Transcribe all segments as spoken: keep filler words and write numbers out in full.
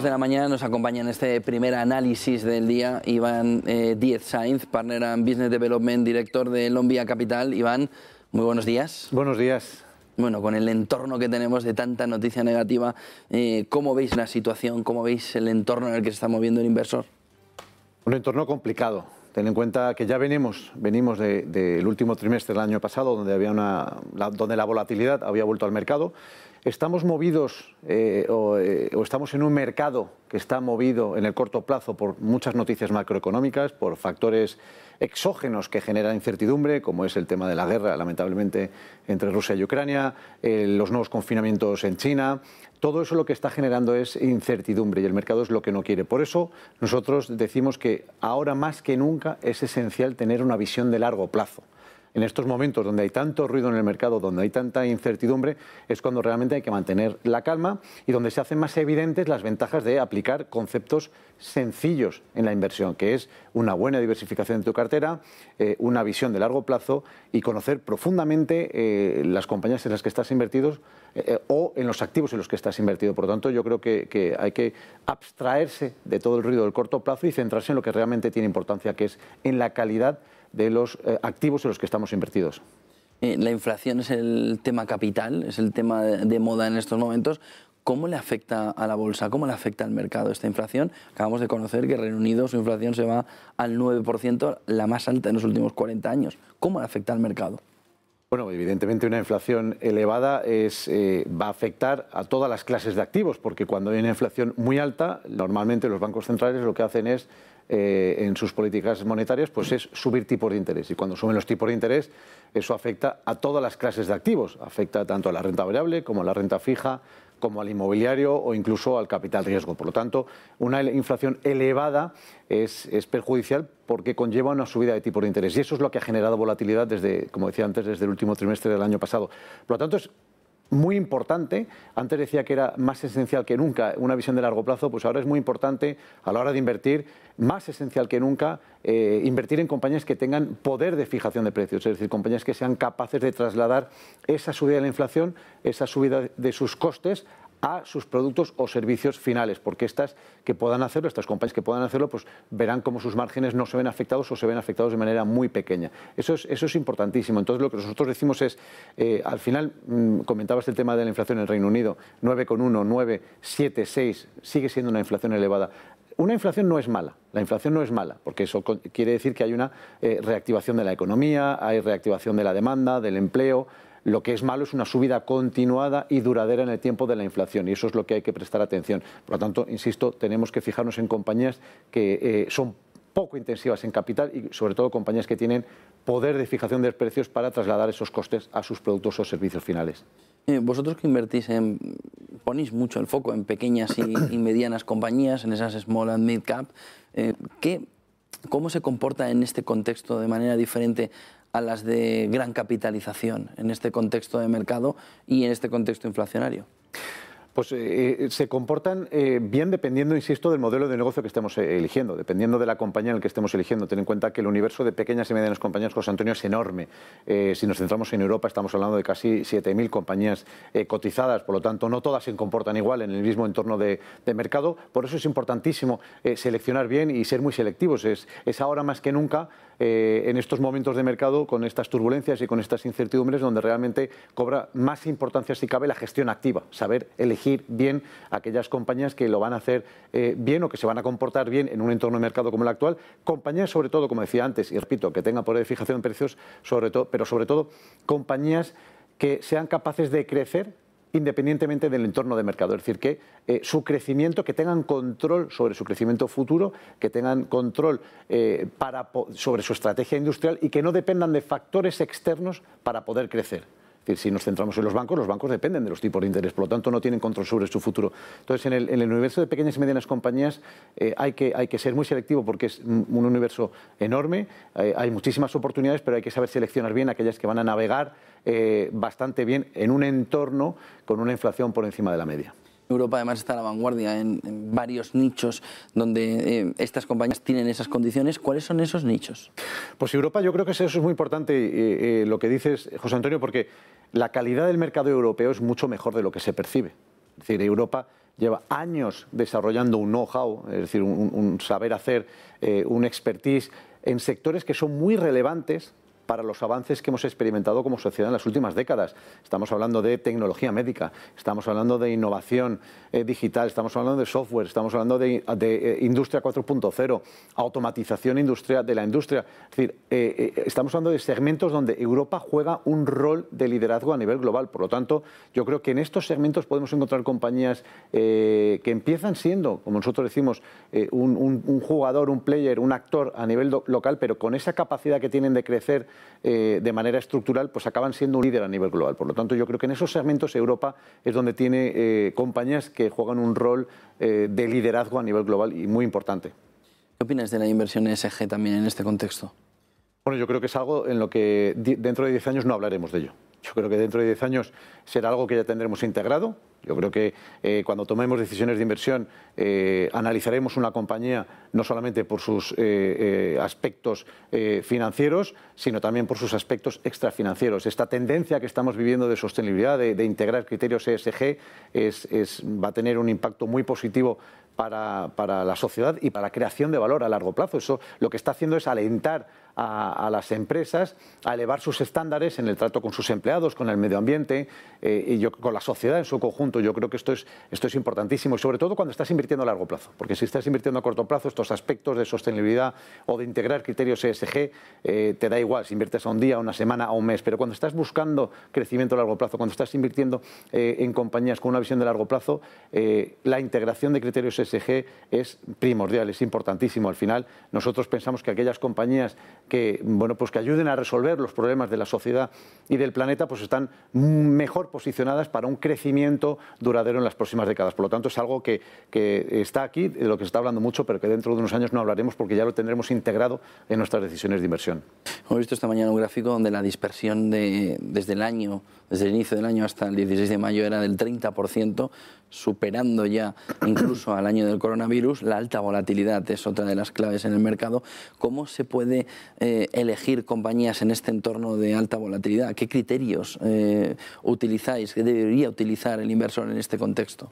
De la mañana nos acompaña en este primer análisis del día Iván eh, Díez Sainz, Partner and Business Development, director de Lombia Capital. Iván, muy buenos días. Buenos días. Bueno, con el entorno que tenemos de tanta noticia negativa, eh, ¿cómo veis la situación? ¿Cómo veis el entorno en el que se está moviendo el inversor? Un entorno complicado. Ten en cuenta que ya venimos, venimos del de, de último trimestre del año pasado, donde había una, la, donde la volatilidad había vuelto al mercado. Estamos movidos eh, o, eh, o estamos en un mercado que está movido en el corto plazo por muchas noticias macroeconómicas, por factores exógenos que generan incertidumbre, como es el tema de la guerra, lamentablemente, entre Rusia y Ucrania, eh, los nuevos confinamientos en China. Todo eso lo que está generando es incertidumbre y el mercado es lo que no quiere. Por eso nosotros decimos que ahora más que nunca es esencial tener una visión de largo plazo. En estos momentos donde hay tanto ruido en el mercado, donde hay tanta incertidumbre, es cuando realmente hay que mantener la calma y donde se hacen más evidentes las ventajas de aplicar conceptos sencillos en la inversión, que es una buena diversificación de tu cartera, eh, una visión de largo plazo y conocer profundamente eh, las compañías en las que estás invertido eh, o en los activos en los que estás invertido. Por lo tanto, yo creo que, que hay que abstraerse de todo el ruido del corto plazo y centrarse en lo que realmente tiene importancia, que es en la calidad de los eh, activos en los que estamos invertidos. Eh, la inflación es el tema capital, es el tema de, de moda en estos momentos. ¿Cómo le afecta a la bolsa? ¿Cómo le afecta al mercado esta inflación? Acabamos de conocer que Reino Unido, su inflación se va al nueve por ciento, la más alta en los últimos cuarenta años. ¿Cómo le afecta al mercado? Bueno, evidentemente una inflación elevada es, eh, va a afectar a todas las clases de activos, porque cuando hay una inflación muy alta, normalmente los bancos centrales lo que hacen es Eh, en sus políticas monetarias, pues es subir tipos de interés. Y cuando suben los tipos de interés, eso afecta a todas las clases de activos. Afecta tanto a la renta variable como a la renta fija, como al inmobiliario o incluso al capital riesgo. Por lo tanto, una inflación elevada es, es perjudicial porque conlleva una subida de tipos de interés. Y eso es lo que ha generado volatilidad desde, como decía antes, desde el último trimestre del año pasado. Por lo tanto, es muy importante. Antes decía que era más esencial que nunca una visión de largo plazo, pues ahora es muy importante a la hora de invertir, más esencial que nunca, eh, invertir en compañías que tengan poder de fijación de precios, es decir, compañías que sean capaces de trasladar esa subida de la inflación, esa subida de sus costes a sus productos o servicios finales, porque estas que puedan hacerlo, estas compañías que puedan hacerlo, pues verán cómo sus márgenes no se ven afectados o se ven afectados de manera muy pequeña. Eso es, eso es importantísimo. Entonces, lo que nosotros decimos es, eh, al final, mmm, comentabas el tema de la inflación en el Reino Unido, nueve coma uno, nueve, siete, seis, sigue siendo una inflación elevada. Una inflación no es mala, la inflación no es mala, porque eso quiere decir que hay una eh, reactivación de la economía, hay reactivación de la demanda, del empleo. Lo que es malo es una subida continuada y duradera en el tiempo de la inflación, y eso es lo que hay que prestar atención. Por lo tanto, insisto, tenemos que fijarnos en compañías que eh, son poco intensivas en capital y, sobre todo, compañías que tienen poder de fijación de precios para trasladar esos costes a sus productos o servicios finales. Eh, vosotros que invertís, en, ponéis mucho el foco en pequeñas y, y medianas compañías, en esas small and mid cap, eh, ¿qué, ¿cómo se comporta en este contexto de manera diferente a las de gran capitalización en este contexto de mercado y en este contexto inflacionario? Pues eh, se comportan eh, bien dependiendo, insisto, del modelo de negocio que estemos eh, eligiendo, dependiendo de la compañía en la que estemos eligiendo. Ten en cuenta que el universo de pequeñas y medianas compañías, José Antonio, es enorme. Eh, si nos centramos en Europa, estamos hablando de casi siete mil compañías eh, cotizadas, por lo tanto, no todas se comportan igual en el mismo entorno de, de mercado. Por eso es importantísimo eh, seleccionar bien y ser muy selectivos. Es, es ahora más que nunca, eh, en estos momentos de mercado, con estas turbulencias y con estas incertidumbres, donde realmente cobra más importancia, si cabe, la gestión activa, saber elegir bien aquellas compañías que lo van a hacer eh, bien o que se van a comportar bien en un entorno de mercado como el actual. Compañías, sobre todo, como decía antes, y repito, que tengan poder de fijación de precios, sobre todo, pero sobre todo compañías que sean capaces de crecer independientemente del entorno de mercado, es decir, que eh, su crecimiento, que tengan control sobre su crecimiento futuro, que tengan control eh, para po- sobre su estrategia industrial y que no dependan de factores externos para poder crecer. que si nos centramos en los bancos, los bancos dependen de los tipos de interés, por lo tanto no tienen control sobre su futuro. Entonces, en el, en el universo de pequeñas y medianas compañías eh, hay, que, hay que ser muy selectivo porque es un universo enorme, eh, hay muchísimas oportunidades, pero hay que saber seleccionar bien aquellas que van a navegar eh, bastante bien en un entorno con una inflación por encima de la media. Europa además está a la vanguardia en, en varios nichos donde eh, estas compañías tienen esas condiciones. ¿Cuáles son esos nichos? Pues Europa, yo creo que eso es muy importante eh, eh, lo que dices, José Antonio, porque la calidad del mercado europeo es mucho mejor de lo que se percibe. Es decir, Europa lleva años desarrollando un know-how, es decir, un, un saber hacer, eh, un expertise en sectores que son muy relevantes para los avances que hemos experimentado como sociedad en las últimas décadas. Estamos hablando de tecnología médica, estamos hablando de innovación eh, digital, estamos hablando de software, estamos hablando de, de eh, industria cuatro punto cero, automatización industrial de la industria. Es decir, eh, eh, estamos hablando de segmentos donde Europa juega un rol de liderazgo a nivel global. Por lo tanto, yo creo que en estos segmentos podemos encontrar compañías eh, que empiezan siendo, como nosotros decimos, eh, un, un, un jugador, un player, un actor a nivel local, pero con esa capacidad que tienen de crecer Eh, de manera estructural, pues acaban siendo un líder a nivel global. Por lo tanto, yo creo que en esos segmentos Europa es donde tiene eh, compañías que juegan un rol eh, de liderazgo a nivel global y muy importante. ¿Qué opinas de la inversión E S G también en este contexto? Bueno, yo creo que es algo en lo que dentro de diez años no hablaremos de ello. Yo creo que dentro de diez años será algo que ya tendremos integrado. Yo creo que eh, cuando tomemos decisiones de inversión eh, analizaremos una compañía no solamente por sus eh, eh, aspectos eh, financieros, sino también por sus aspectos extrafinancieros. Esta tendencia que estamos viviendo de sostenibilidad, de, de integrar criterios E S G, es, es, va a tener un impacto muy positivo para, para la sociedad y para la creación de valor a largo plazo. Eso lo que está haciendo es alentar a, a las empresas a elevar sus estándares en el trato con sus empleados, con el medio ambiente eh, y yo, con la sociedad en su conjunto. Yo creo que esto es, esto es importantísimo y sobre todo cuando estás invirtiendo a largo plazo, porque si estás invirtiendo a corto plazo, estos aspectos de sostenibilidad o de integrar criterios E S G eh, te da igual si inviertes a un día, a una semana, a un mes, pero cuando estás buscando crecimiento a largo plazo, cuando estás invirtiendo eh, en compañías con una visión de largo plazo, eh, la integración de criterios E S G es primordial, es importantísimo. Al final nosotros pensamos que aquellas compañías que, bueno, pues que ayuden a resolver los problemas de la sociedad y del planeta, pues están mejor posicionadas para un crecimiento duradero en las próximas décadas. Por lo tanto, es algo que, que está aquí, de lo que se está hablando mucho, pero que dentro de unos años no hablaremos porque ya lo tendremos integrado en nuestras decisiones de inversión. Hemos visto esta mañana un gráfico donde la dispersión de, desde el año, desde el inicio del año hasta el dieciséis de mayo era del treinta por ciento, superando ya incluso al año del coronavirus. La alta volatilidad es otra de las claves en el mercado. ¿Cómo se puede eh, elegir compañías en este entorno de alta volatilidad? ¿Qué criterios eh, utilizáis? ¿Qué debería utilizar el inversor en este contexto?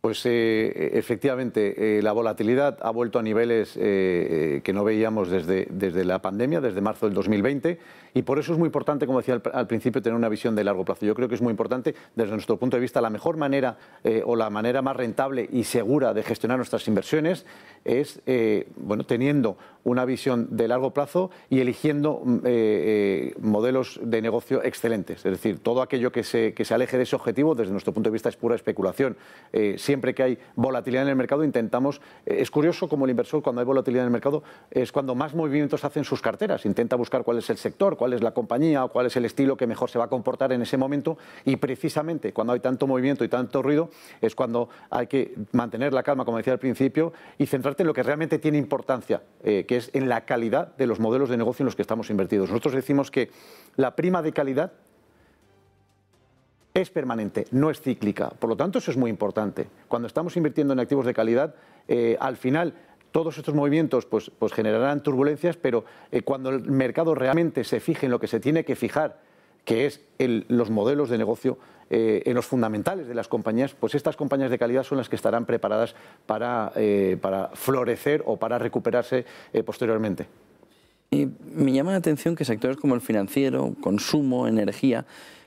Pues eh, efectivamente, eh, la volatilidad ha vuelto a niveles eh, que no veíamos desde, desde la pandemia, desde marzo del dos mil veinte, y por eso es muy importante, como decía al, al principio, tener una visión de largo plazo. Yo creo que es muy importante, desde nuestro punto de vista, la mejor manera eh, o la manera más rentable y segura de gestionar nuestras inversiones es eh, bueno, teniendo una visión de largo plazo y eligiendo eh, eh, modelos de negocio excelentes. Es decir, todo aquello que se, que se aleje de ese objetivo, desde nuestro punto de vista, es pura especulación. Eh, siempre que hay volatilidad en el mercado intentamos... Eh, es curioso como el inversor, cuando hay volatilidad en el mercado, es cuando más movimientos hacen sus carteras. Intenta buscar cuál es el sector, cuál es la compañía o cuál es el estilo que mejor se va a comportar en ese momento, y precisamente cuando hay tanto movimiento y tanto ruido es cuando hay que mantener la calma, como decía al principio, y centrarte en lo que realmente tiene importancia, eh, que es en la calidad de los modelos de negocio en los que estamos invertidos. Nosotros decimos que la prima de calidad es permanente, no es cíclica. Por lo tanto, eso es muy importante. Cuando estamos invirtiendo en activos de calidad, eh, al final todos estos movimientos pues, pues generarán turbulencias, pero eh, cuando el mercado realmente se fije en lo que se tiene que fijar, que es el, los modelos de negocio, Eh, en los fundamentales de las compañías, pues estas compañías de calidad son las que estarán preparadas para, eh, para florecer o para recuperarse eh, posteriormente. Y me llama la atención que sectores como el financiero, consumo, energía,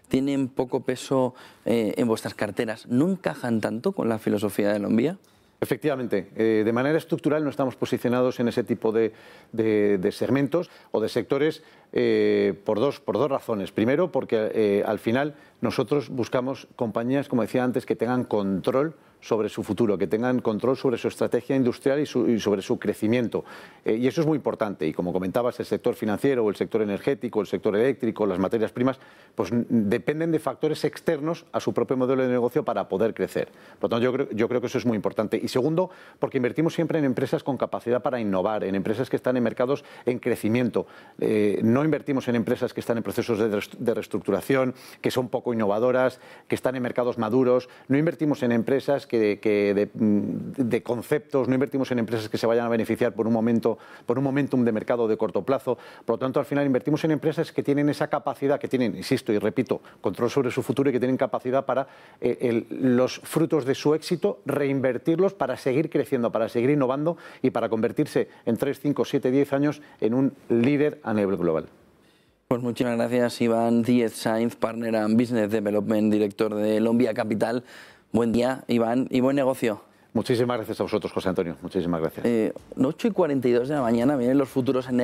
tienen poco peso eh, en vuestras carteras. ¿No encajan tanto con la filosofía de Lombia? Efectivamente, eh, de manera estructural no estamos posicionados en ese tipo de, de, de segmentos o de sectores eh, por, dos, por dos razones. Primero, porque eh, al final nosotros buscamos compañías, como decía antes, que tengan control sobre su futuro, que tengan control sobre su estrategia industrial y, su, y sobre su crecimiento. Eh, y eso es muy importante. Y como comentabas, el sector financiero, o el sector energético, el sector eléctrico, las materias primas, pues dependen de factores externos a su propio modelo de negocio para poder crecer. Por lo tanto, yo creo, yo creo que eso es muy importante. Y segundo, porque invertimos siempre en empresas con capacidad para innovar, en empresas que están en mercados en crecimiento. Eh, no invertimos en empresas que están en procesos de, rest- de reestructuración, que son poco innovadoras, que están en mercados maduros. No invertimos en empresas que, que de, de conceptos, no invertimos en empresas que se vayan a beneficiar por un momento, por un momentum de mercado de corto plazo. Por lo tanto, al final invertimos en empresas que tienen esa capacidad, que tienen, insisto y repito, control sobre su futuro y que tienen capacidad para eh, el, los frutos de su éxito reinvertirlos para seguir creciendo, para seguir innovando y para convertirse en tres, cinco, siete, diez años en un líder a nivel global. Pues muchísimas gracias, Iván Díez Sainz, Partner and Business Development, director de Lombia Capital. Buen día, Iván, y buen negocio. Muchísimas gracias a vosotros, José Antonio. Muchísimas gracias. Eh, ocho y cuarenta y dos de la mañana vienen los futuros en...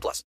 plus.